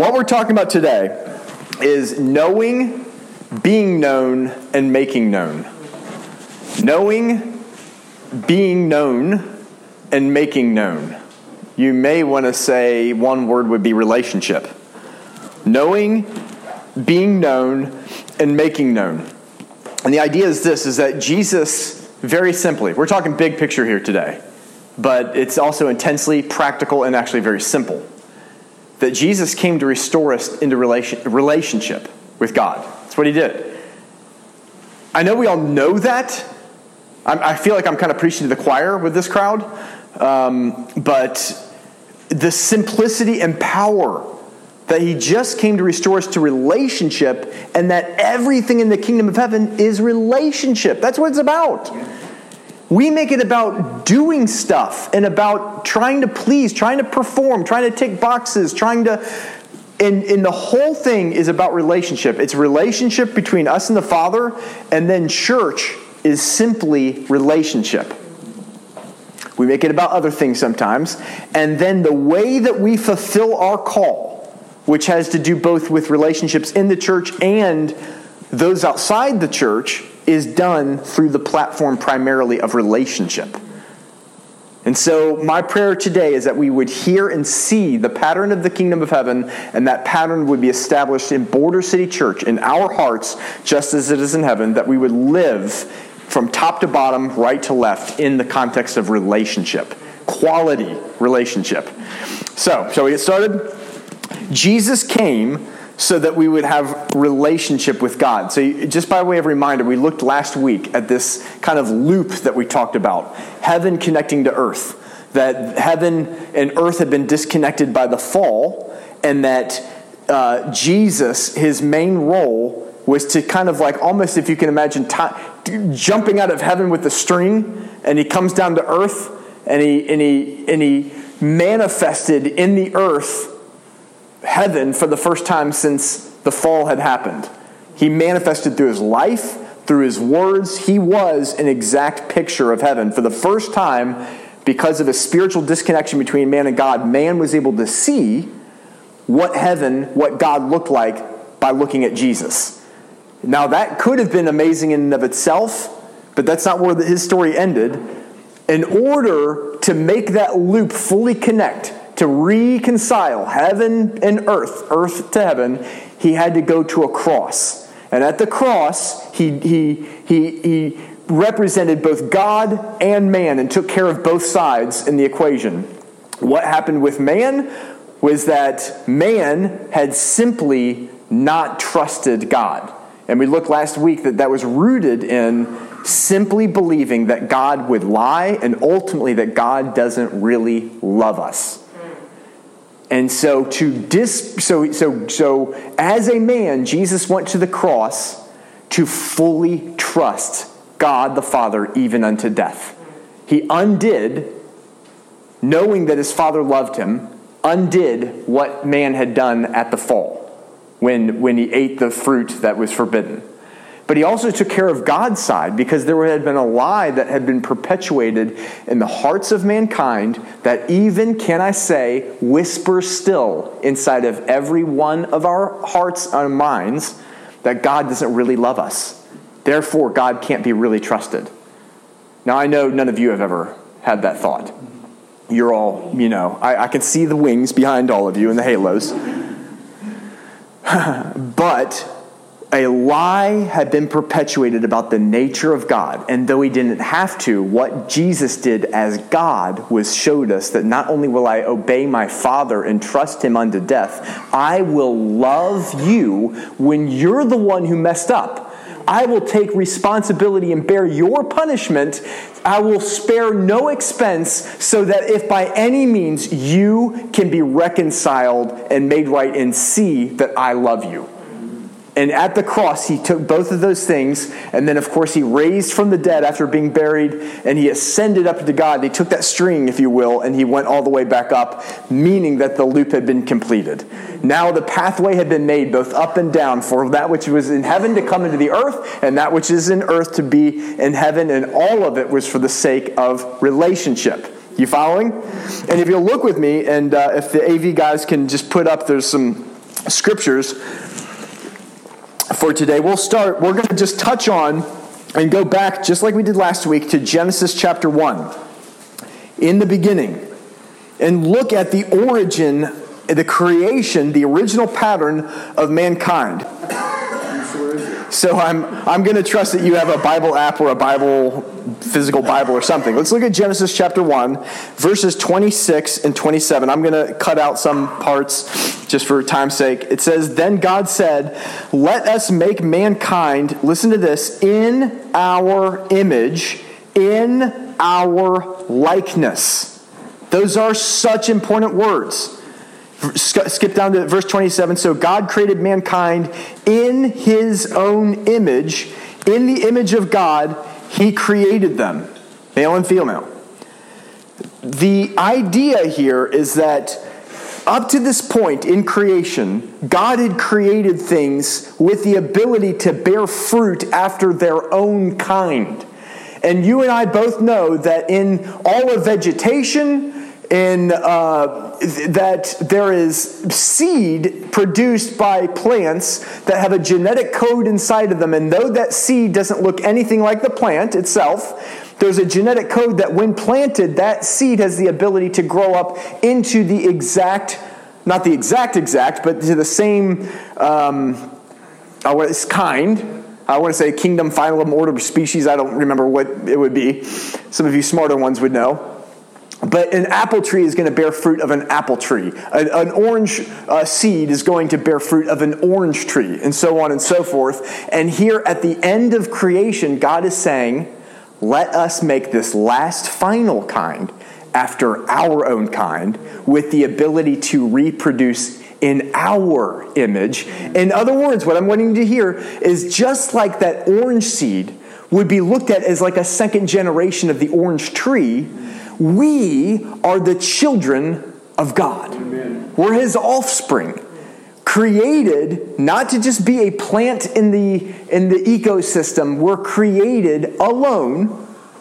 what we're talking about today is knowing, being known, and making known. Knowing, being known, and making known. You may want to say one word would be relationship. Knowing, being known, and making known. And the idea is this, is that Jesus, very simply, we're talking big picture here today, but it's also intensely practical and actually very simple, that Jesus came to restore us into relationship with God. That's what he did. I know we all know that. I feel like I'm kind of preaching to the choir with this crowd, but the simplicity and power that he just came to restore us to relationship, and that everything in the kingdom of heaven is relationship. That's what it's about. We make it about doing stuff and about trying to please, trying to perform, trying to tick boxes, and the whole thing is about relationship. It's relationship between us and the Father, and then church is simply relationship. We make it about other things sometimes, and then the way that we fulfill our call, which has to do both with relationships in the church and those outside the church, is done through the platform primarily of relationship. And so my prayer today is that we would hear and see the pattern of the kingdom of heaven, and that pattern would be established in Border City Church, in our hearts, just as it is in heaven, that we would live from top to bottom, right to left, in the context of relationship, quality relationship. So, shall we get started? Jesus came so that we would have relationship with God. So just by way of reminder, we looked last week at this kind of loop that we talked about, heaven connecting to earth, that heaven and earth had been disconnected by the fall, and that Jesus, his main role was to kind of like, almost if you can imagine, jumping out of heaven with a string, and he comes down to earth, and he manifested in the earth heaven for the first time since the fall had happened. He manifested through his life, through his words. He was an exact picture of heaven. For the first time, because of a spiritual disconnection between man and God, man was able to see what heaven, what God looked like by looking at Jesus. Now that could have been amazing in and of itself, but that's not where his story ended. In order to make that loop fully connect, to reconcile heaven and earth, earth to heaven, he had to go to a cross. And at the cross, he represented both God and man and took care of both sides in the equation. What happened with man was that man had simply not trusted God. And we looked last week that that was rooted in simply believing that God would lie, and ultimately that God doesn't really love us. And so as a man, Jesus went to the cross to fully trust God the Father even unto death. He undid, knowing that his Father loved him, undid what man had done at the fall when he ate the fruit that was forbidden. But he also took care of God's side, because there had been a lie that had been perpetuated in the hearts of mankind that even, can I say, whispers still inside of every one of our hearts and minds that God doesn't really love us. Therefore, God can't be really trusted. Now, I know none of you have ever had that thought. You're all, I can see the wings behind all of you and the halos. But a lie had been perpetuated about the nature of God. And though he didn't have to, what Jesus did as God was showed us that not only will I obey my Father and trust him unto death, I will love you when you're the one who messed up. I will take responsibility and bear your punishment. I will spare no expense, so that if by any means you can be reconciled and made right and see that I love you. And at the cross, he took both of those things, and then, of course, he raised from the dead after being buried, and he ascended up to God. He took that string, if you will, and he went all the way back up, meaning that the loop had been completed. Now the pathway had been made both up and down for that which was in heaven to come into the earth, and that which is in earth to be in heaven, and all of it was for the sake of relationship. You following? And if you'll look with me, and if the AV guys can just put up, there's some scriptures for today. We're going to just touch on and go back, just like we did last week, to Genesis chapter 1, in the beginning, and look at the origin, the creation, the original pattern of mankind. So I'm going to trust that you have a Bible app or a Bible, physical Bible or something. Let's look at Genesis chapter 1, verses 26 and 27. I'm going to cut out some parts just for time's sake. It says, "Then God said, let us make mankind," listen to this, "in our image, in our likeness." Those are such important words. Skip down to verse 27. "So God created mankind in his own image. In the image of God, he created them, male and female." The idea here is that up to this point in creation, God had created things with the ability to bear fruit after their own kind. And you and I both know that in all of vegetation, that there is seed produced by plants that have a genetic code inside of them. And though that seed doesn't look anything like the plant itself, there's a genetic code that when planted, that seed has the ability to grow up into the exact, not the exact, but to the same kind. I want to say kingdom, phylum, order, species. I don't remember what it would be. Some of you smarter ones would know. But an apple tree is going to bear fruit of an apple tree. An orange seed is going to bear fruit of an orange tree, and so on and so forth. And here at the end of creation, God is saying, let us make this last final kind after our own kind with the ability to reproduce in our image. In other words, what I'm wanting to hear is just like that orange seed would be looked at as like a second generation of the orange tree, we are the children of God. Amen. We're his offspring, created not to just be a plant in the ecosystem. We're created alone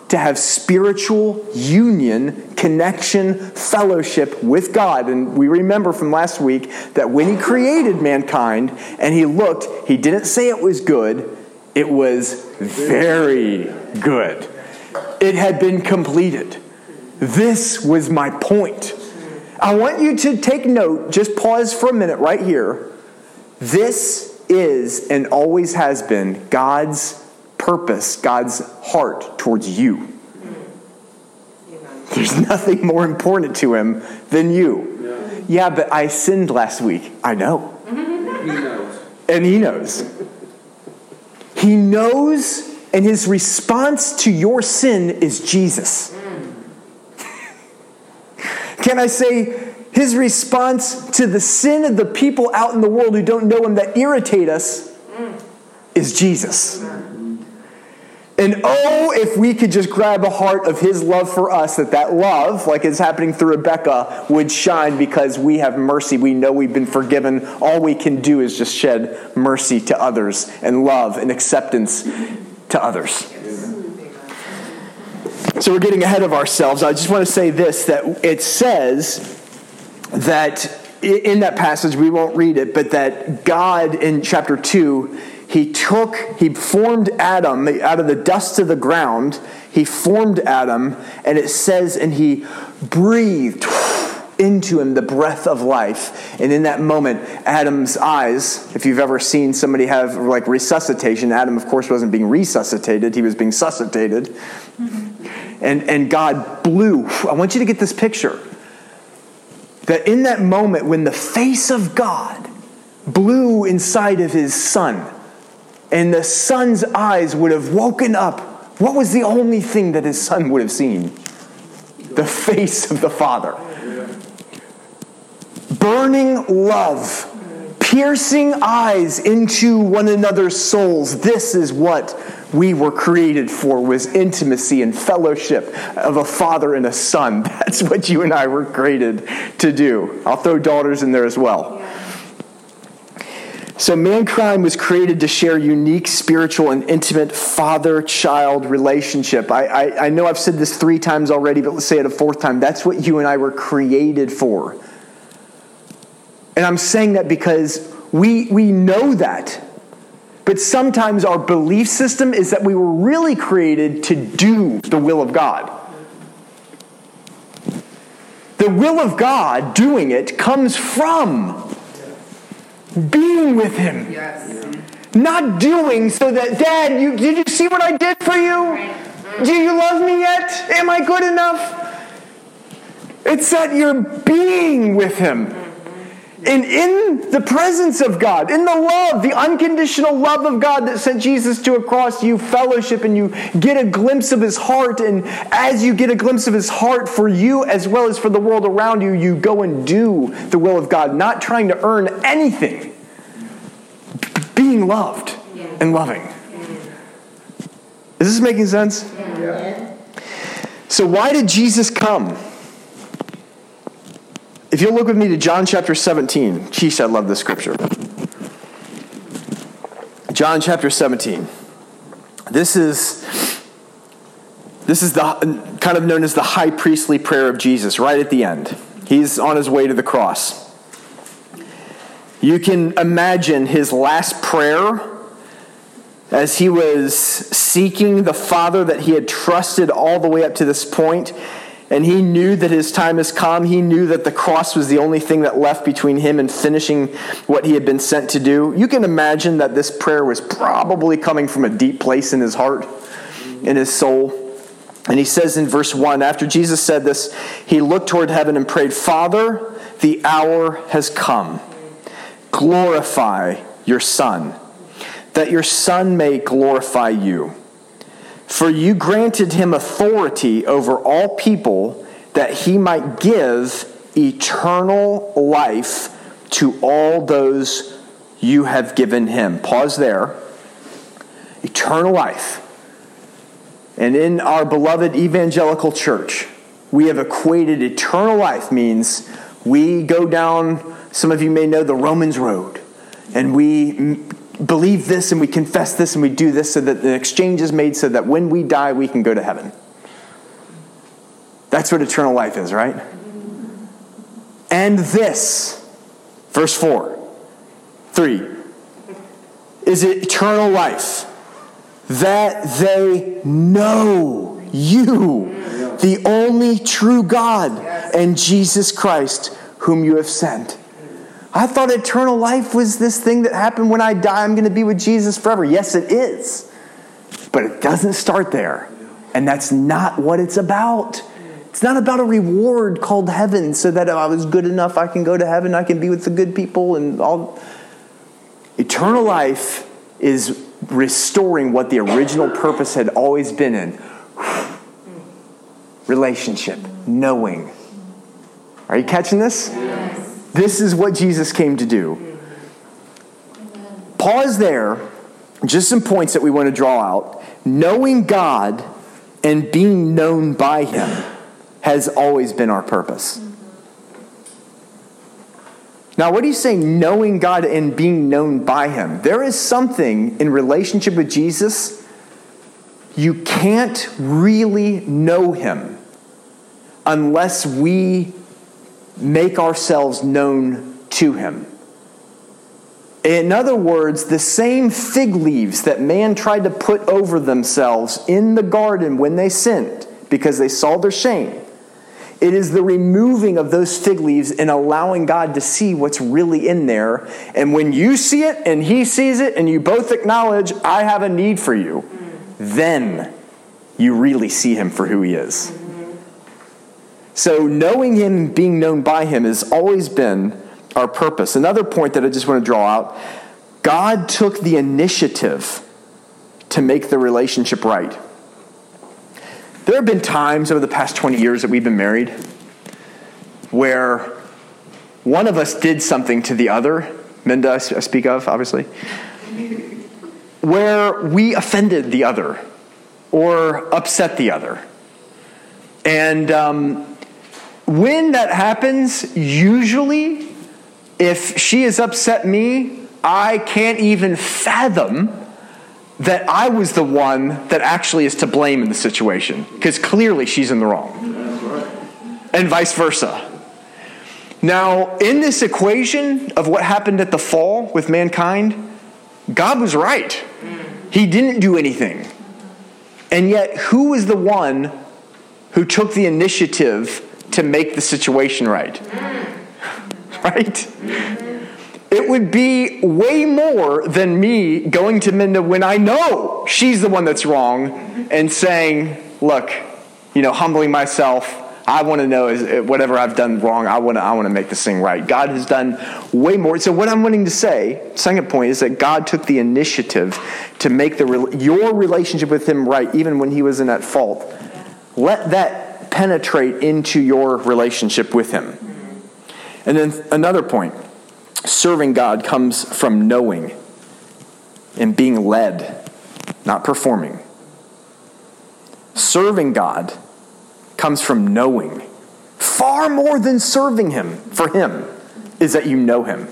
to have spiritual union, connection, fellowship with God. And we remember from last week that when he created mankind and he looked, he didn't say it was good. It was very good. It had been completed. This was my point. I want you to take note, just pause for a minute right here. This is and always has been God's purpose, God's heart towards you. There's nothing more important to him than you. Yeah, but I sinned last week. I know. And he knows. He knows, and his response to your sin is Jesus. Can I say his response to the sin of the people out in the world who don't know him that irritate us is Jesus. And oh, if we could just grab a heart of his love for us, that love, like it's happening through Rebecca, would shine because we have mercy. We know we've been forgiven. All we can do is just shed mercy to others and love and acceptance to others. So we're getting ahead of ourselves. I just want to say this, that it says that in that passage, we won't read it, but that God in chapter 2, he formed Adam out of the dust of the ground. He formed Adam, and it says, and he breathed into him the breath of life. And in that moment, Adam's eyes, if you've ever seen somebody have like resuscitation, Adam, of course, wasn't being resuscitated. He was being suscitated. And God blew. I want you to get this picture. That in that moment when the face of God blew inside of his son, and the son's eyes would have woken up, what was the only thing that his son would have seen? The face of the Father. Burning love. Piercing eyes into one another's souls. This is what we were created for, was intimacy and fellowship of a father and a son. That's what you and I were created to do. I'll throw daughters in there as well. So mankind was created to share unique spiritual and intimate father-child relationship. I know I've said this 3 times already, but let's say it a 4th time. That's what you and I were created for. And I'm saying that because we know that. But sometimes our belief system is that we were really created to do the will of God. The will of God, doing it, comes from being with Him. Yes. Not doing so that, Dad, did you see what I did for you? Do you love me yet? Am I good enough? It's that you're being with Him. And in the presence of God, in the love, the unconditional love of God that sent Jesus to a cross, you fellowship and you get a glimpse of His heart. And as you get a glimpse of His heart for you as well as for the world around you, you go and do the will of God, not trying to earn anything. Being loved and loving. Is this making sense? Yeah. So why did Jesus come? If you'll look with me to John chapter 17. Jeez, I love this scripture. John chapter 17. This is the kind of known as the high priestly prayer of Jesus, right at the end. He's on his way to the cross. You can imagine his last prayer as he was seeking the Father that he had trusted all the way up to this point. And he knew that his time has come. He knew that the cross was the only thing that left between him and finishing what he had been sent to do. You can imagine that this prayer was probably coming from a deep place in his heart, in his soul. And he says in verse 1, after Jesus said this, he looked toward heaven and prayed, Father, the hour has come. Glorify your Son, that your Son may glorify you. For you granted him authority over all people, that he might give eternal life to all those you have given him. Pause there. Eternal life. And in our beloved evangelical church, we have equated eternal life means we go down, some of you may know the Romans road, and we believe this and we confess this and we do this so that the exchange is made so that when we die, we can go to heaven. That's what eternal life is, right? And this, verse 3, is eternal life, that they know you, the only true God, and Jesus Christ, whom you have sent. I thought eternal life was this thing that happened when I die, I'm going to be with Jesus forever. Yes, it is. But it doesn't start there. And that's not what it's about. It's not about a reward called heaven so that if I was good enough, I can go to heaven, I can be with the good people and all. Eternal life is restoring what the original purpose had always been in. Relationship, knowing. Are you catching this? Yes. This is what Jesus came to do. Pause there. Just some points that we want to draw out. Knowing God and being known by Him has always been our purpose. Now, what do you say knowing God and being known by Him? There is something in relationship with Jesus, you can't really know Him unless we make ourselves known to Him. In other words, the same fig leaves that man tried to put over themselves in the garden when they sinned because they saw their shame, it is the removing of those fig leaves and allowing God to see what's really in there. And when you see it and He sees it and you both acknowledge, I have a need for you, then you really see Him for who He is. So knowing Him, being known by Him has always been our purpose. Another point that I just want to draw out, God took the initiative to make the relationship right. There have been times over the past 20 years that we've been married where one of us did something to the other, Minda I speak of, obviously, where we offended the other or upset the other. And when that happens, usually, if she has upset me, I can't even fathom that I was the one that actually is to blame in the situation, because clearly she's in the wrong. And vice versa. Now, in this equation of what happened at the fall with mankind, God was right. He didn't do anything. And yet, who was the one who took the initiative to make the situation right? Right? It would be way more than me going to Minda when I know she's the one that's wrong and saying, look, humbling myself, I want to know is whatever I've done wrong, I want to make this thing right. God has done way more. So what I'm wanting to say, second point, is that God took the initiative to make your relationship with him right, even when he wasn't at fault. Let that penetrate into your relationship with him. And then another point, serving God comes from knowing and being led, not performing. Serving God comes from knowing. Far more than serving him, for him, is that you know him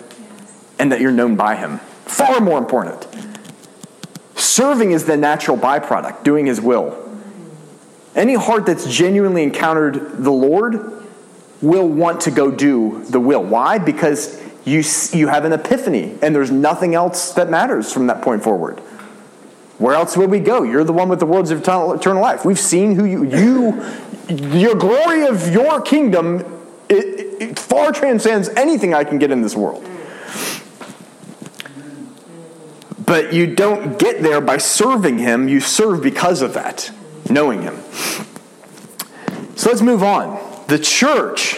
and that you're known by him. Far more important. Serving is the natural byproduct, doing his will. Any heart that's genuinely encountered the Lord will want to go do the will. Why? Because you have an epiphany and there's nothing else that matters from that point forward. Where else will we go? You're the one with the words of eternal life. We've seen who your glory of your kingdom, it far transcends anything I can get in this world. But you don't get there by serving him. You serve because of that, knowing him. So let's move on. The church.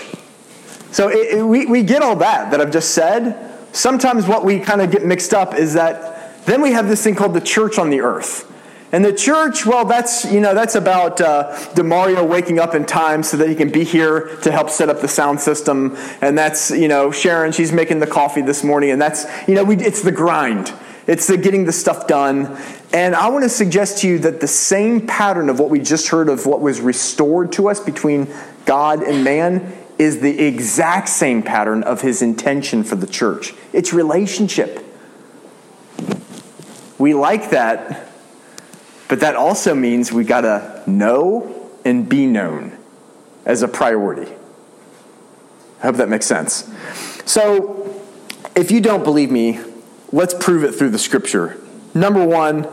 So we get all that I've just said. Sometimes what we kind of get mixed up is that then we have this thing called the church on the earth. And the church, well, that's about DeMario waking up in time so that he can be here to help set up the sound system. And that's, Sharon, she's making the coffee this morning. And that's, it's the grind. It's the getting the stuff done. And I want to suggest to you that the same pattern of what we just heard of what was restored to us between God and man is the exact same pattern of his intention for the church. It's relationship. We like that. But that also means we got to know and be known as a priority. I hope that makes sense. So, if you don't believe me, let's prove it through the scripture. Number one,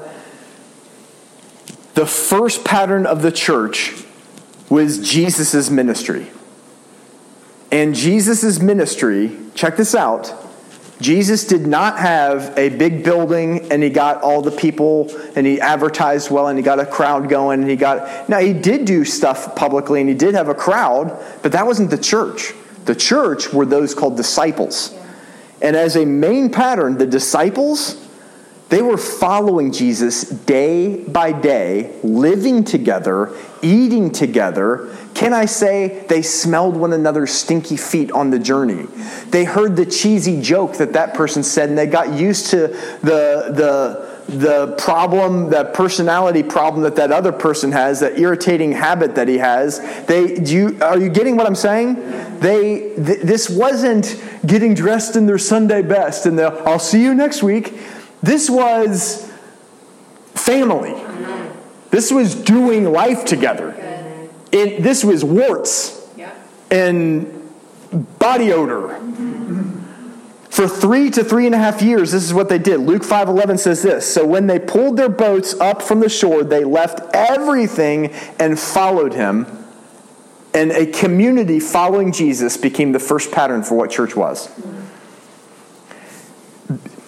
the first pattern of the church was Jesus' ministry. And Jesus' ministry, check this out, Jesus did not have a big building and he got all the people and he advertised well and he got a crowd going and Now, he did do stuff publicly and he did have a crowd, but that wasn't the church. The church were those called disciples. And as a main pattern, the disciples, they were following Jesus day by day, living together, eating together. Can I say they smelled one another's stinky feet on the journey? They heard the cheesy joke that person said, and they got used to the problem, the personality problem that other person has, that irritating habit that he has. Are you getting what I'm saying? This wasn't getting dressed in their Sunday best and I'll see you next week. This was family. This was doing life together. This was warts and body odor. For 3 to 3.5 years, this is what they did. Luke 5:11 says this, "So when they pulled their boats up from the shore, they left everything and followed him." And a community following Jesus became the first pattern for what church was.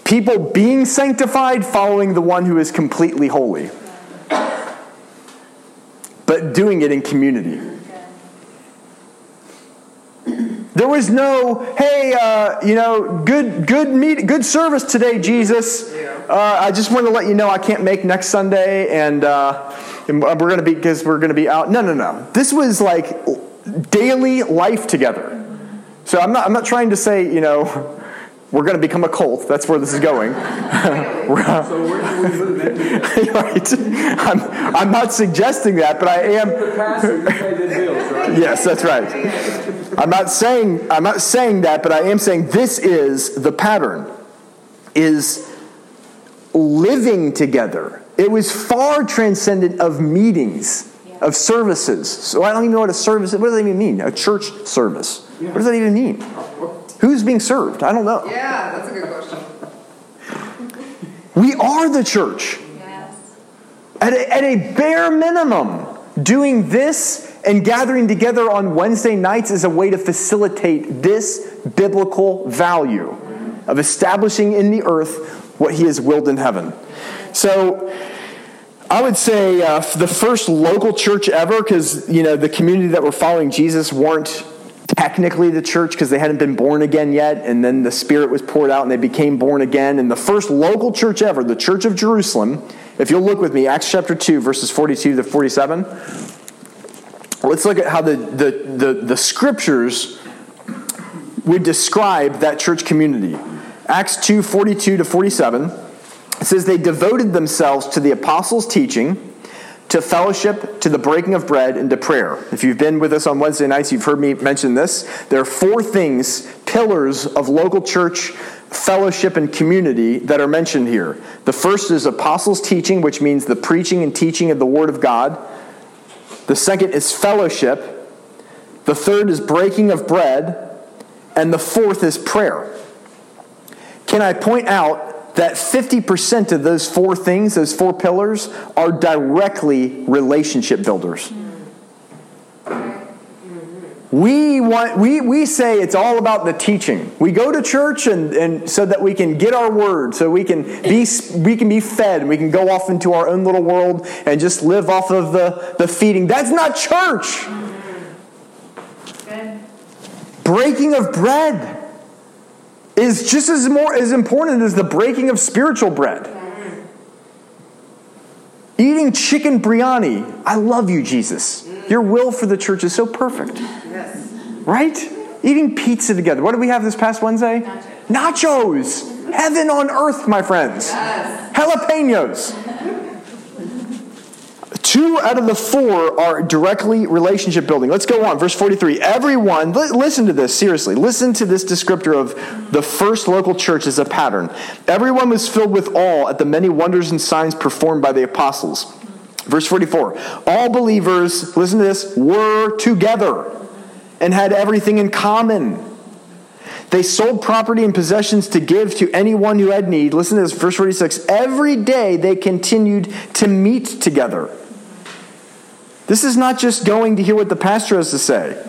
People being sanctified, following the one who is completely holy. But doing it in community. There was no, hey, good service today, Jesus. I just want to let you know I can't make next Sunday, and we're going to be out. No. This was like daily life together. So I'm not trying to say, we're going to become a cult. That's where this is going. So where do we move into? Right. I'm not suggesting that, but I am. Yes, that's right. I'm not saying that, but I am saying this is the pattern. Is living together. It was far transcendent of meetings. Yeah. of services. So I don't even know what a service is. What does that even mean? A church service. What does that even mean? Who's being served? I don't know. Yeah, that's a good question. We are the church. Yes. At a bare minimum, doing this and gathering together on Wednesday nights is a way to facilitate this biblical value of establishing in the earth what He has willed in heaven. So I would say the first local church ever, because the community that were following Jesus weren't technically the church because they hadn't been born again yet, and then the Spirit was poured out and they became born again. And the first local church ever, the Church of Jerusalem, if you'll look with me, Acts chapter 2, verses 42 to 47. Let's look at how the Scriptures would describe that church community. Acts 2, 42 to 47. It says, they devoted themselves to the apostles' teaching, to fellowship, to the breaking of bread, and to prayer. If you've been with us on Wednesday nights, you've heard me mention this. There are four things, pillars of local church fellowship and community that are mentioned here. The first is apostles' teaching, which means the preaching and teaching of the Word of God. The second is fellowship. The third is breaking of bread. And the fourth is prayer. Can I point out that 50% of those four things, those four pillars, are directly relationship builders. We say it's all about the teaching. We go to church and so that we can get our word, so we can be fed, and we can go off into our own little world and just live off of the feeding. That's not church. Breaking of bread is just as important as the breaking of spiritual bread. Mm. Eating chicken biryani. I love you, Jesus. Your will for the church is so perfect. Yes. Right? Eating pizza together. What did we have this past Wednesday? Nachos. Heaven on earth, my friends. Yes. Jalapenos. 2 out of the 4 are directly relationship building. Let's go on. Verse 43. Everyone, listen to this, seriously. Listen to this descriptor of the first local church as a pattern. Everyone was filled with awe at the many wonders and signs performed by the apostles. Verse 44, all believers, listen to this, were together and had everything in common. They sold property and possessions to give to anyone who had need. Listen to this, verse 46, every day they continued to meet together. This is not just going to hear what the pastor has to say.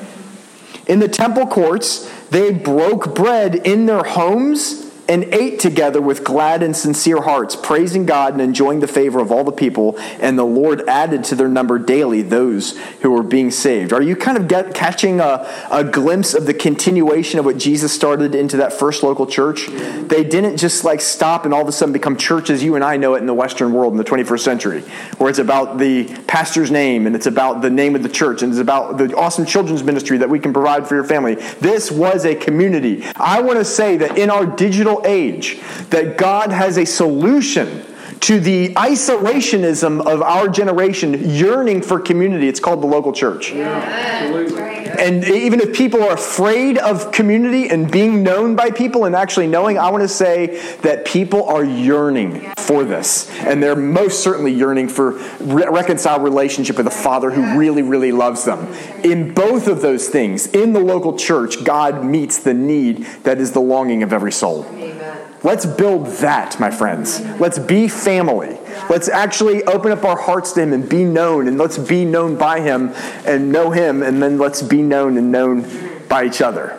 In the temple courts, they broke bread in their homes and ate together with glad and sincere hearts, praising God and enjoying the favor of all the people, and the Lord added to their number daily those who were being saved. Are you kind of catching a glimpse of the continuation of what Jesus started into that first local church? They didn't just stop and all of a sudden become churches you and I know it in the Western world in the 21st century, where it's about the pastor's name, and it's about the name of the church, and it's about the awesome children's ministry that we can provide for your family. This was a community. I want to say that in our digital age, that God has a solution to the isolationism of our generation yearning for community. It's called the local church. Yeah, absolutely. And even if people are afraid of community and being known by people and actually knowing, I want to say that people are yearning for this. And they're most certainly yearning for reconciled relationship with a Father who really, really loves them. In both of those things, in the local church, God meets the need that is the longing of every soul. Amen. Let's build that, my friends. Let's be family. Let's actually open up our hearts to Him and be known. And let's be known by Him and know Him. And then let's be known and known by each other.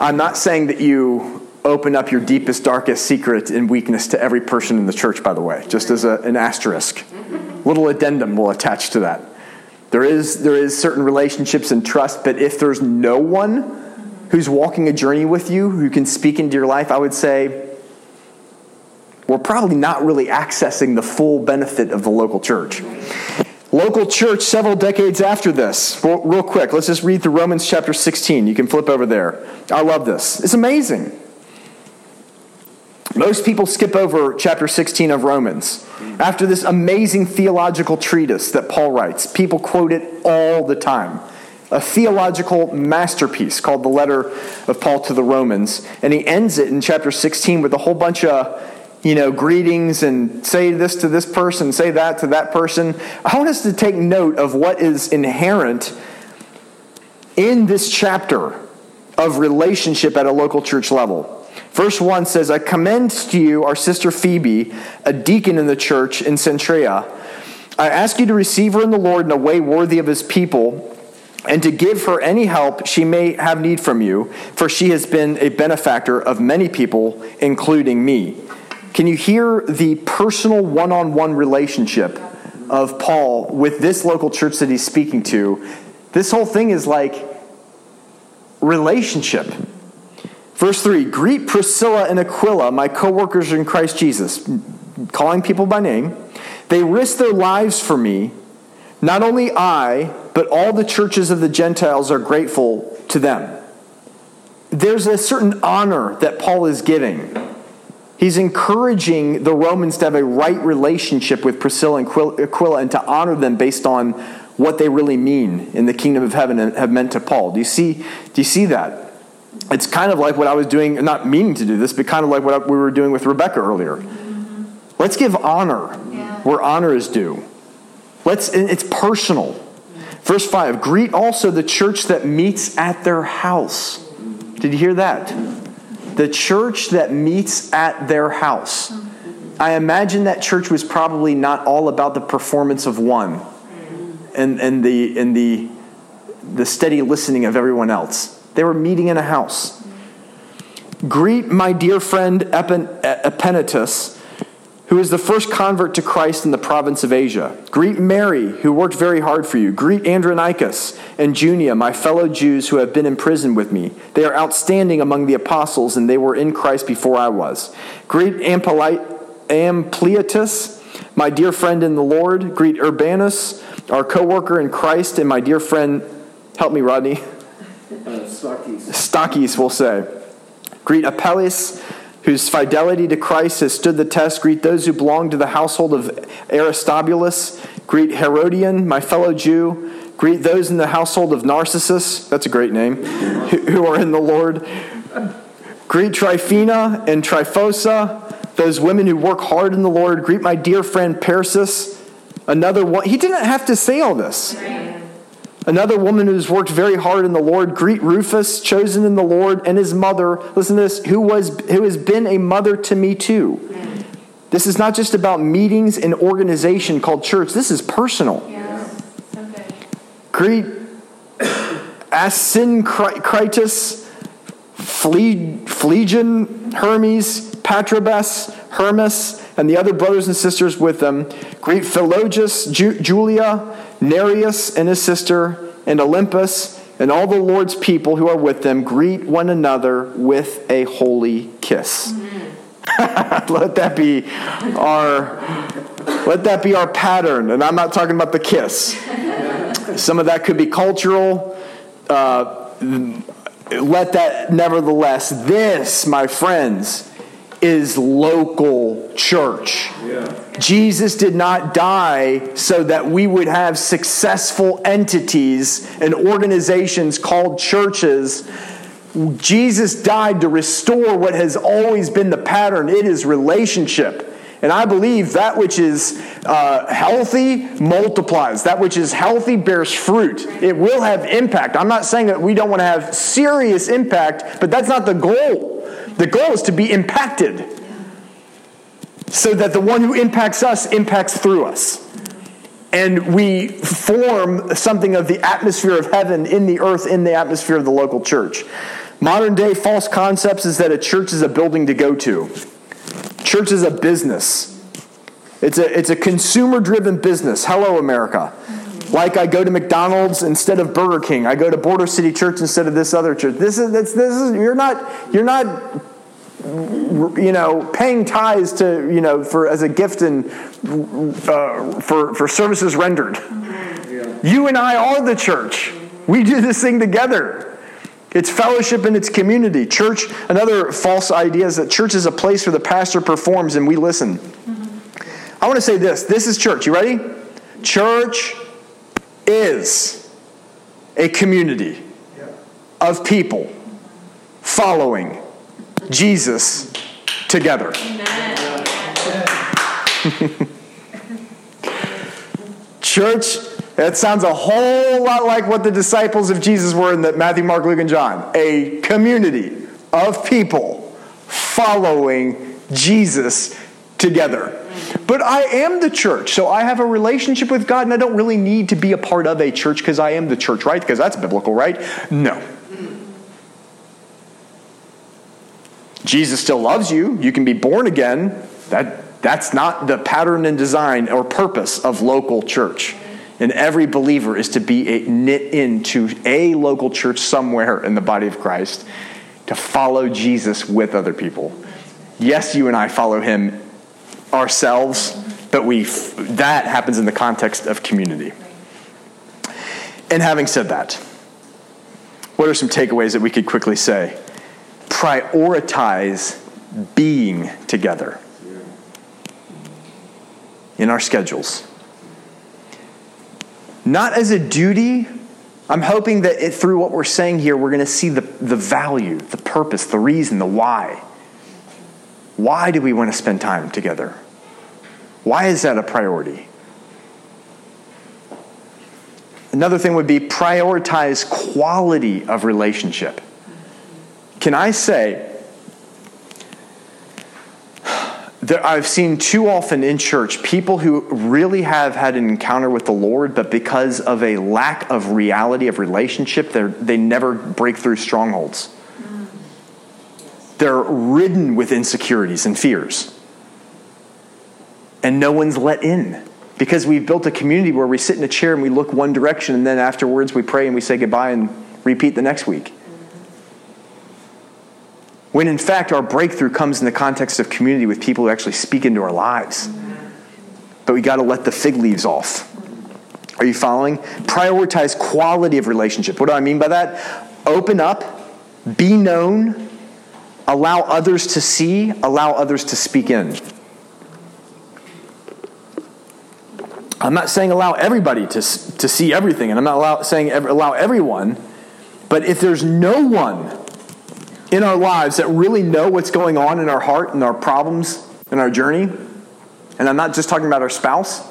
I'm not saying that you open up your deepest, darkest secret and weakness to every person in the church, by the way, just as an asterisk. Little addendum will attach to that. There is certain relationships and trust, but if there's no one who's walking a journey with you, who can speak into your life, I would say we're probably not really accessing the full benefit of the local church. Local church several decades after this. Real quick, let's just read through Romans chapter 16. You can flip over there. I love this. It's amazing. Most people skip over chapter 16 of Romans. After this amazing theological treatise that Paul writes, people quote it all the time. A theological masterpiece called the letter of Paul to the Romans. And he ends it in chapter 16 with a whole bunch of greetings and say this to this person, say that to that person. I want us to take note of what is inherent in this chapter of relationship at a local church level. Verse 1 says, I commend to you our sister Phoebe, a deacon in the church in Centuria. I ask you to receive her in the Lord in a way worthy of his people, and to give her any help she may have need from you, for she has been a benefactor of many people, including me. Can you hear the personal one-on-one relationship of Paul with this local church that he's speaking to? This whole thing is like relationship. Verse 3, greet Priscilla and Aquila, my co-workers in Christ Jesus, calling people by name. They risked their lives for me. Not only I, but all the churches of the Gentiles are grateful to them. There's a certain honor that Paul is giving. He's encouraging the Romans to have a right relationship with Priscilla and Aquila and to honor them based on what they really mean in the kingdom of heaven and have meant to Paul. Do you see that? It's kind of like what I was doing, not meaning to do this, but kind of like what we were doing with Rebecca earlier. Let's give honor where honor is due. It's personal. Verse 5, greet also the church that meets at their house. Did you hear that? The church that meets at their house. I imagine that church was probably not all about the performance of one and the steady listening of everyone else. They were meeting in a house. Greet my dear friend Epaphras, who is the first convert to Christ in the province of Asia. Greet Mary, who worked very hard for you. Greet Andronicus and Junia, my fellow Jews who have been in prison with me. They are outstanding among the apostles, and they were in Christ before I was. Greet Ampliatus, my dear friend in the Lord. Greet Urbanus, our co-worker in Christ, and my dear friend, help me, Rodney. Stachys, we'll say. Greet Apelles, whose fidelity to Christ has stood the test. Greet those who belong to the household of Aristobulus. Greet Herodian, my fellow Jew. Greet those in the household of Narcissus, that's a great name, who are in the Lord. Greet Tryphena and Tryphosa, those women who work hard in the Lord. Greet my dear friend Persis, another one. He didn't have to say all this. Another woman who's worked very hard in the Lord. Greet Rufus, chosen in the Lord, and his mother. Listen to this, who has been a mother to me too. Amen. This is not just about meetings and organization called church. This is personal. Yes. Okay. Greet Asyncritus, Phlegian, Hermes, Patrobas, Hermas, and the other brothers and sisters with them. Greet Philologus, Julia, Nereus and his sister, and Olympus, and all the Lord's people who are with them. Greet one another with a holy kiss. Let that be our pattern, and I'm not talking about the kiss. Some of that could be cultural. Nevertheless, this, my friends, is local church. Yeah. Jesus did not die so that we would have successful entities and organizations called churches. Jesus died to restore what has always been the pattern. It is relationship. And I believe that which is healthy multiplies. That which is healthy bears fruit. It will have impact. I'm not saying that we don't want to have serious impact, but that's not the goal. The goal is to be impacted so that the one who impacts us impacts through us. And we form something of the atmosphere of heaven in the earth, in the atmosphere of the local church. Modern day false concepts is that a church is a building to go to. Church is a business. It's a consumer-driven business. Hello, America. Like I go to McDonald's instead of Burger King. I go to Border City Church instead of this other church. This is you're not paying tithes to for as a gift and for services rendered. Yeah. You and I are the church. We do this thing together. It's fellowship and it's community. Church, another false idea is that church is a place where the pastor performs and we listen. Mm-hmm. I want to say this. This is church. You ready? Church is a community of people following Jesus together. Amen. Church, that sounds a whole lot like what the disciples of Jesus were in that Matthew, Mark, Luke, and John. A community of people following Jesus together. But I am the church, so I have a relationship with God, and I don't really need to be a part of a church because I am the church, right? Because that's biblical, right? No. Jesus still loves you. You can be born again. That's not the pattern and design or purpose of local church. And every believer is to be knit into a local church somewhere in the body of Christ to follow Jesus with other people. Yes, you and I follow him ourselves, but that happens in the context of community. And having said that, what are some takeaways that we could quickly say? Prioritize being together in our schedules. Not as a duty. I'm hoping that through what we're saying here, we're going to see the value, the purpose, the reason, the why. Why do we want to spend time together? Why is that a priority? Another thing would be prioritize quality of relationship. Can I say that I've seen too often in church people who really have had an encounter with the Lord, but because of a lack of reality of relationship, they never break through strongholds. They're ridden with insecurities and fears. And no one's let in. Because we've built a community where we sit in a chair and we look one direction, and then afterwards we pray and we say goodbye and repeat the next week. When in fact our breakthrough comes in the context of community with people who actually speak into our lives. But we got to let the fig leaves off. Are you following? Prioritize quality of relationship. What do I mean by that? Open up, be known, allow others to see, allow others to speak in. I'm not saying allow everybody to see everything, and I'm not saying allow everyone, but if there's no one in our lives that really know what's going on in our heart and our problems and our journey, and I'm not just talking about our spouse,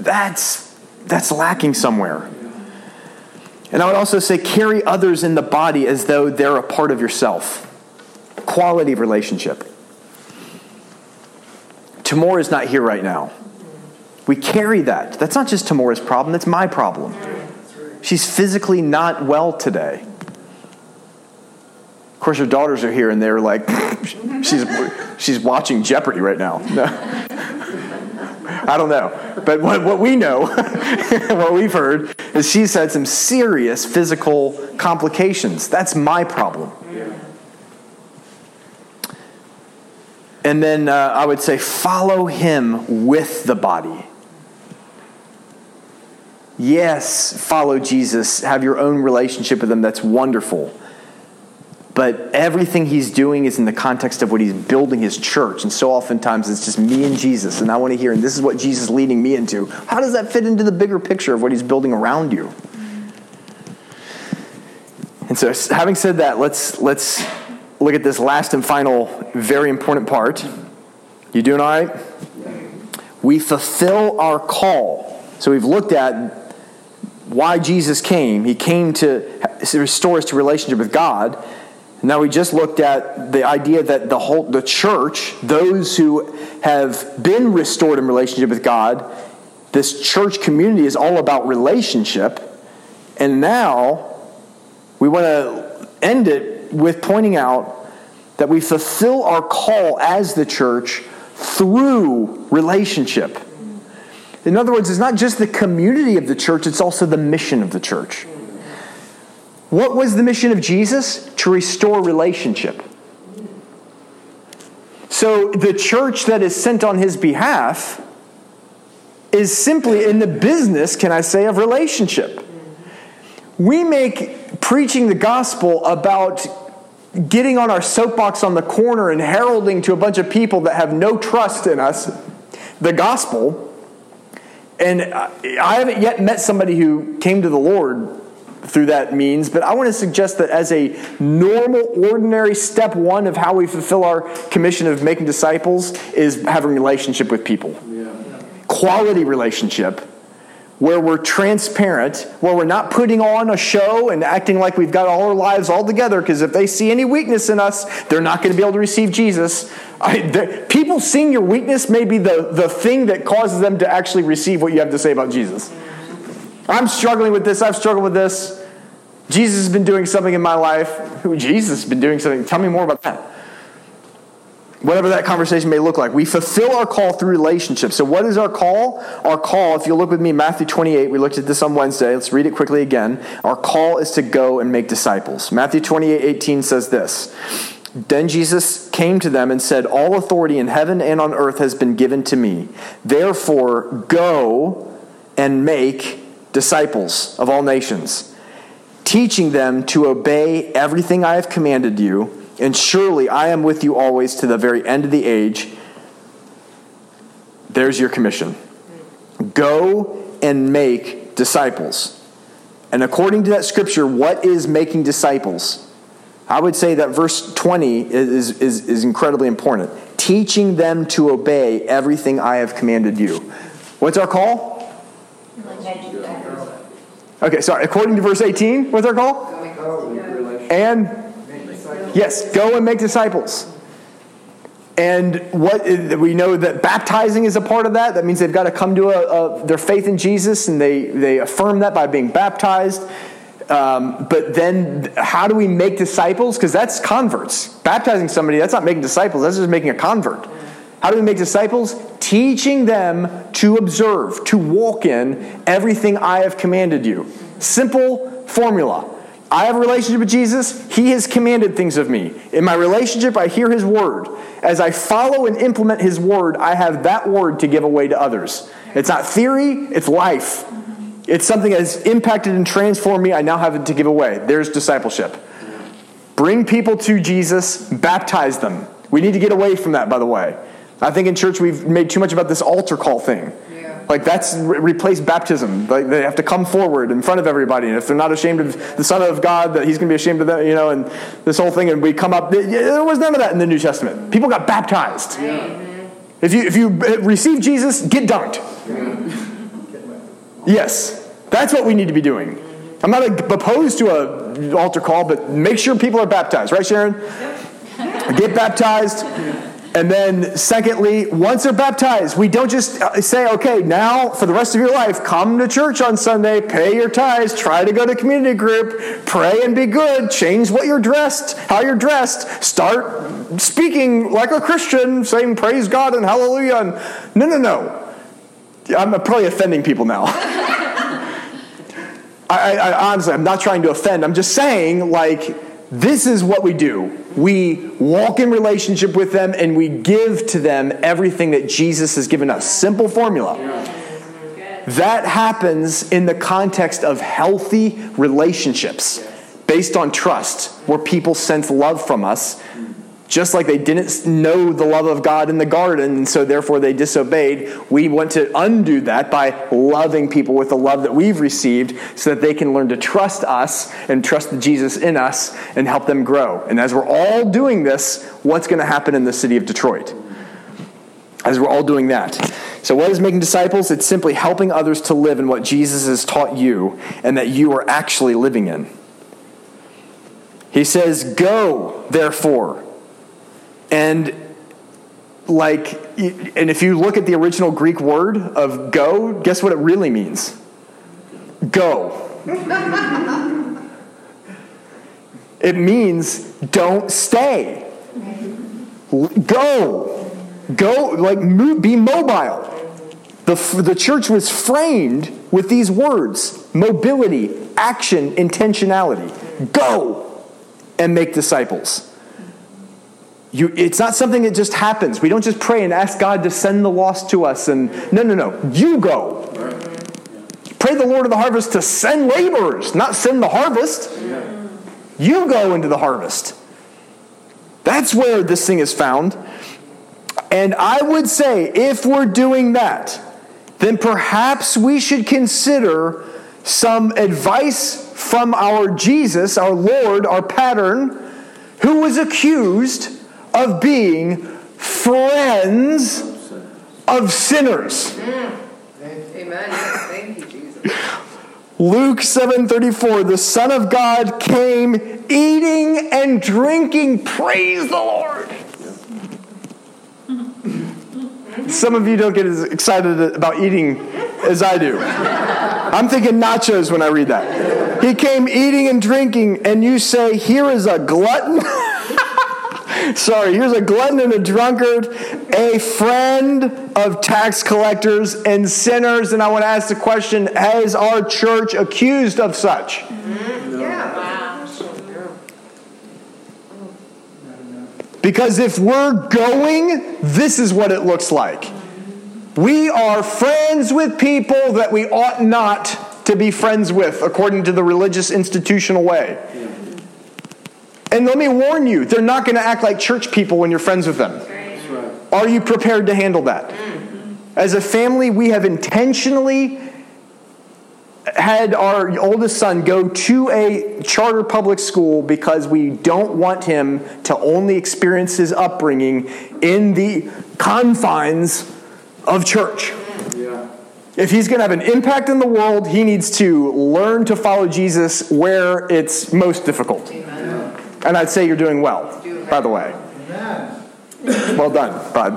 that's lacking somewhere. And I would also say carry others in the body as though they're a part of yourself. Quality of relationship. Tamora is not here right now. We carry that. That's not just Tamora's problem. That's my problem. She's physically not well today. Of course, her daughters are here, and they're like, she's watching Jeopardy right now. No. I don't know. But what we know, what we've heard, is she's had some serious physical complications. That's my problem. Yeah. And then I would say follow him with the body. Yes, follow Jesus. Have your own relationship with him. That's wonderful. But everything he's doing is in the context of what he's building his church. And so oftentimes it's just me and Jesus. And I want to hear, and this is what Jesus is leading me into. How does that fit into the bigger picture of what he's building around you? And so having said that, let's look at this last and final very important part. You doing all right? We fulfill our call. So we've looked at why Jesus came. He came to restore us to relationship with God. Now we just looked at the idea that the church, those who have been restored in relationship with God, this church community is all about relationship. And now we want to end it with pointing out that we fulfill our call as the church through relationship. In other words, it's not just the community of the church, it's also the mission of the church. What was the mission of Jesus? To restore relationship. So the church that is sent on his behalf is simply in the business, can I say, of relationship. We make preaching the gospel about getting on our soapbox on the corner and heralding to a bunch of people that have no trust in us the gospel. And I haven't yet met somebody who came to the Lord through that means, but I want to suggest that as a normal, ordinary step one of how we fulfill our commission of making disciples is having a relationship with people. Yeah. Quality relationship, where we're transparent, where we're not putting on a show and acting like we've got all our lives all together, because if they see any weakness in us, they're not going to be able to receive Jesus. People seeing your weakness may be the thing that causes them to actually receive what you have to say about Jesus. I'm struggling with this. I've struggled with this. Jesus has been doing something in my life. Who? Jesus has been doing something. Tell me more about that. Whatever that conversation may look like. We fulfill our call through relationships. So what is our call? Our call, if you'll look with me, Matthew 28. We looked at this on Wednesday. Let's read it quickly again. Our call is to go and make disciples. Matthew 28:18 says this. Then Jesus came to them and said, all authority in heaven and on earth has been given to me. Therefore, go and make disciples of all nations, teaching them to obey everything I have commanded you. And surely I am with you always to the very end of the age. There's your commission. Go and make disciples. And according to that scripture, what is making disciples? I would say that verse 20 is incredibly important. Teaching them to obey everything I have commanded you. What's our call? Okay, sorry. According to verse 18, what's our call? And... yes, go and make disciples. And what we know that baptizing is a part of that. That means they've got to come to their faith in Jesus, and they affirm that by being baptized. But then how do we make disciples? Because that's converts. Baptizing somebody, that's not making disciples. That's just making a convert. How do we make disciples? Teaching them to observe, to walk in everything I have commanded you. Simple formula. I have a relationship with Jesus. He has commanded things of me. In my relationship, I hear his word. As I follow and implement his word, I have that word to give away to others. It's not theory, it's life. It's something that has impacted and transformed me. I now have it to give away. There's discipleship. Bring people to Jesus, baptize them. We need to get away from that, by the way. I think in church we've made too much about this altar call thing. Like, that's replace baptism. Like, they have to come forward in front of everybody. And if they're not ashamed of the Son of God, that he's going to be ashamed of them, and this whole thing. And we come up. There was none of that in the New Testament. People got baptized. Yeah. If you receive Jesus, get dunked. Yeah. Yes. That's what we need to be doing. I'm not opposed to an altar call, but make sure people are baptized. Right, Sharon? Get baptized. And then secondly, once they're baptized, we don't just say, okay, now for the rest of your life, come to church on Sunday, pay your tithes, try to go to community group, pray and be good, change what you're dressed, how you're dressed, start speaking like a Christian, saying praise God and hallelujah. And no. I'm probably offending people now. I honestly, I'm not trying to offend. I'm just saying, like, this is what we do. We walk in relationship with them, and we give to them everything that Jesus has given us. Simple formula. That happens in the context of healthy relationships based on trust, where people sense love from us, just like they didn't know the love of God in the garden, and so therefore they disobeyed. We want to undo that by loving people with the love that we've received so that they can learn to trust us and trust the Jesus in us and help them grow. And as we're all doing this, what's going to happen in the city of Detroit? As we're all doing that. So what is making disciples? It's simply helping others to live in what Jesus has taught you and that you are actually living in. He says, go, therefore. And if you look at the original Greek word of go, guess what it really means? Go. It means don't stay. Go. Go, like, move, be mobile. The church was framed with these words: mobility, action, intentionality. Go and make disciples. It's not something that just happens. We don't just pray and ask God to send the lost to us. And no. You go. Pray the Lord of the harvest to send laborers, not send the harvest. You go into the harvest. That's where this thing is found. And I would say, if we're doing that, then perhaps we should consider some advice from our Jesus, our Lord, our pattern, who was accused of being friends of sinners. Amen. Thank you, Jesus. Luke 7:34, the Son of God came eating and drinking. Praise the Lord. Some of you don't get as excited about eating as I do. I'm thinking nachos when I read that. He came eating and drinking, and you say, here is a glutton. Sorry, here's a glutton and a drunkard, a friend of tax collectors and sinners. And I want to ask the question, has our church accused of such? Mm-hmm. Yeah. Wow. Because if we're going, this is what it looks like. We are friends with people that we ought not to be friends with, according to the religious institutional way. Yeah. And let me warn you, they're not going to act like church people when you're friends with them. That's right. Are you prepared to handle that? Mm-hmm. As a family, we have intentionally had our oldest son go to a charter public school because we don't want him to only experience his upbringing in the confines of church. Yeah. If he's going to have an impact in the world, he needs to learn to follow Jesus where it's most difficult. Amen. And I'd say you're doing well, by the way. Well done, bud.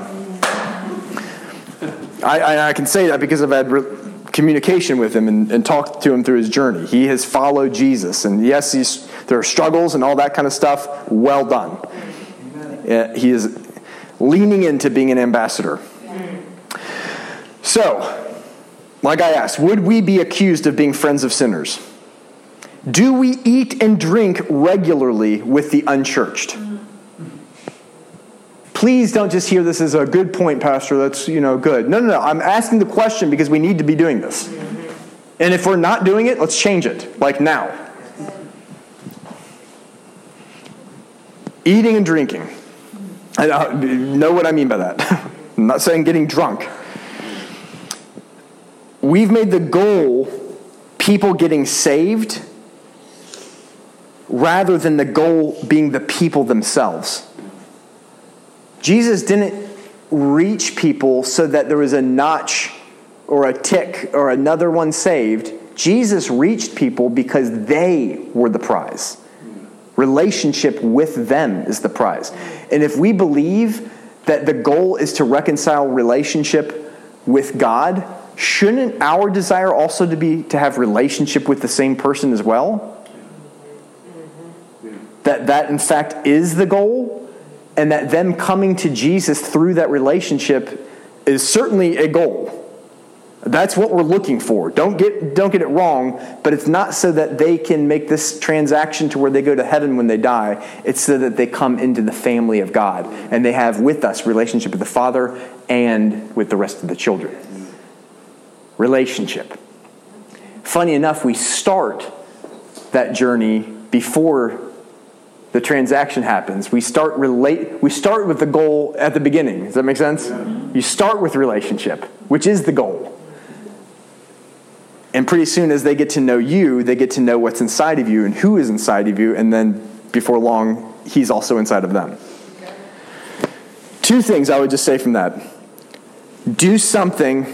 I can say that because I've had communication with him and talked to him through his journey. He has followed Jesus. And yes, there are struggles and all that kind of stuff. Well done. He is leaning into being an ambassador. So, like I asked, would we be accused of being friends of sinners? Do we eat and drink regularly with the unchurched? Please don't just hear this as a good point, Pastor. That's, good. No. I'm asking the question because we need to be doing this. And if we're not doing it, let's change it, like now. Eating and drinking. I know what I mean by that. I'm not saying getting drunk. We've made the goal people getting saved rather than the goal being the people themselves. Jesus didn't reach people so that there was a notch or a tick or another one saved. Jesus reached people because they were the prize. Relationship with them is the prize. And if we believe that the goal is to reconcile relationship with God, shouldn't our desire also to have relationship with the same person as well? That in fact is the goal, and that them coming to Jesus through that relationship is certainly a goal. That's what we're looking for. Don't get it wrong, but it's not so that they can make this transaction to where they go to heaven when they die. It's so that they come into the family of God, and they have with us relationship with the Father and with the rest of the children. Relationship. Funny enough, we start that journey before the transaction happens. We start with the goal at the beginning. Does that make sense? Yeah. You start with relationship, which is the goal. And pretty soon as they get to know you, they get to know what's inside of you and who is inside of you. And then before long, he's also inside of them. Okay. Two things I would just say from that. Do something,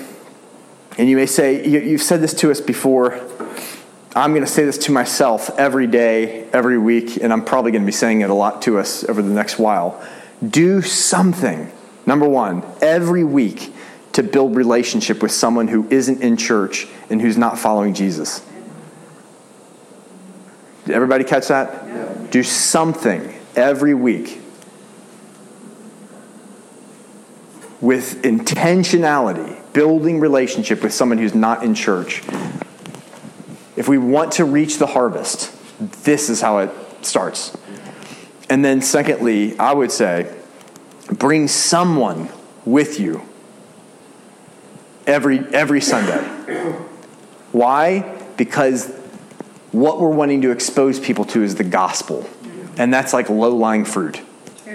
and you may say, you've said this to us before. I'm going to say this to myself every day, every week, and I'm probably going to be saying it a lot to us over the next while. Do something, number one, every week to build relationship with someone who isn't in church and who's not following Jesus. Did everybody catch that? Yeah. Do something every week with intentionality, building relationship with someone who's not in church. If we want to reach the harvest, this is how it starts. And then secondly, I would say, bring someone with you every Sunday. Why? Because what we're wanting to expose people to is the gospel. And that's like low-lying fruit.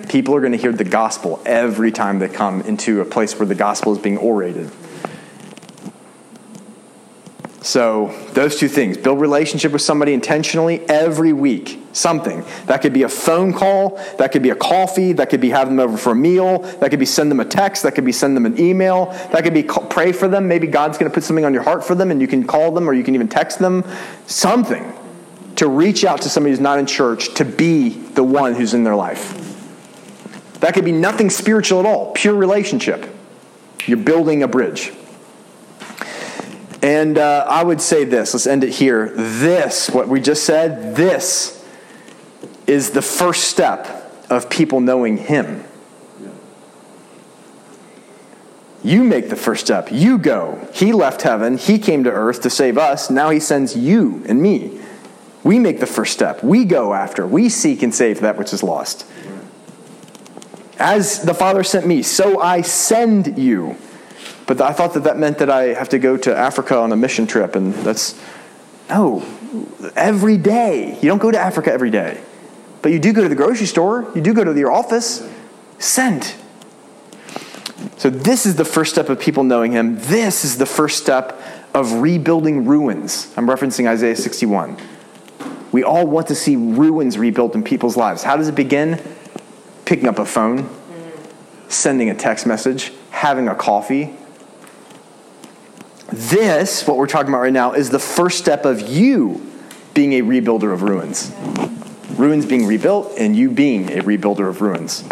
People are going to hear the gospel every time they come into a place where the gospel is being orated. So those two things, build relationship with somebody intentionally every week, something. That could be a phone call, that could be a coffee, that could be have them over for a meal, that could be send them a text, that could be send them an email, that could be pray for them. Maybe God's going to put something on your heart for them and you can call them or you can even text them, something to reach out to somebody who's not in church to be the one who's in their life. That could be nothing spiritual at all, pure relationship. You're building a bridge. And I would say this. Let's end it here. This, what we just said, this is the first step of people knowing Him. You make the first step. You go. He left heaven. He came to earth to save us. Now He sends you and me. We make the first step. We go after. We seek and save that which is lost. As the Father sent me, so I send you. But I thought that meant that I have to go to Africa on a mission trip, and that's, no, every day. You don't go to Africa every day. But you do go to the grocery store. You do go to your office. Send. So this is the first step of people knowing Him. This is the first step of rebuilding ruins. I'm referencing Isaiah 61. We all want to see ruins rebuilt in people's lives. How does it begin? Picking up a phone, sending a text message, having a coffee. This, what we're talking about right now, is the first step of you being a rebuilder of ruins. Ruins being rebuilt and you being a rebuilder of ruins.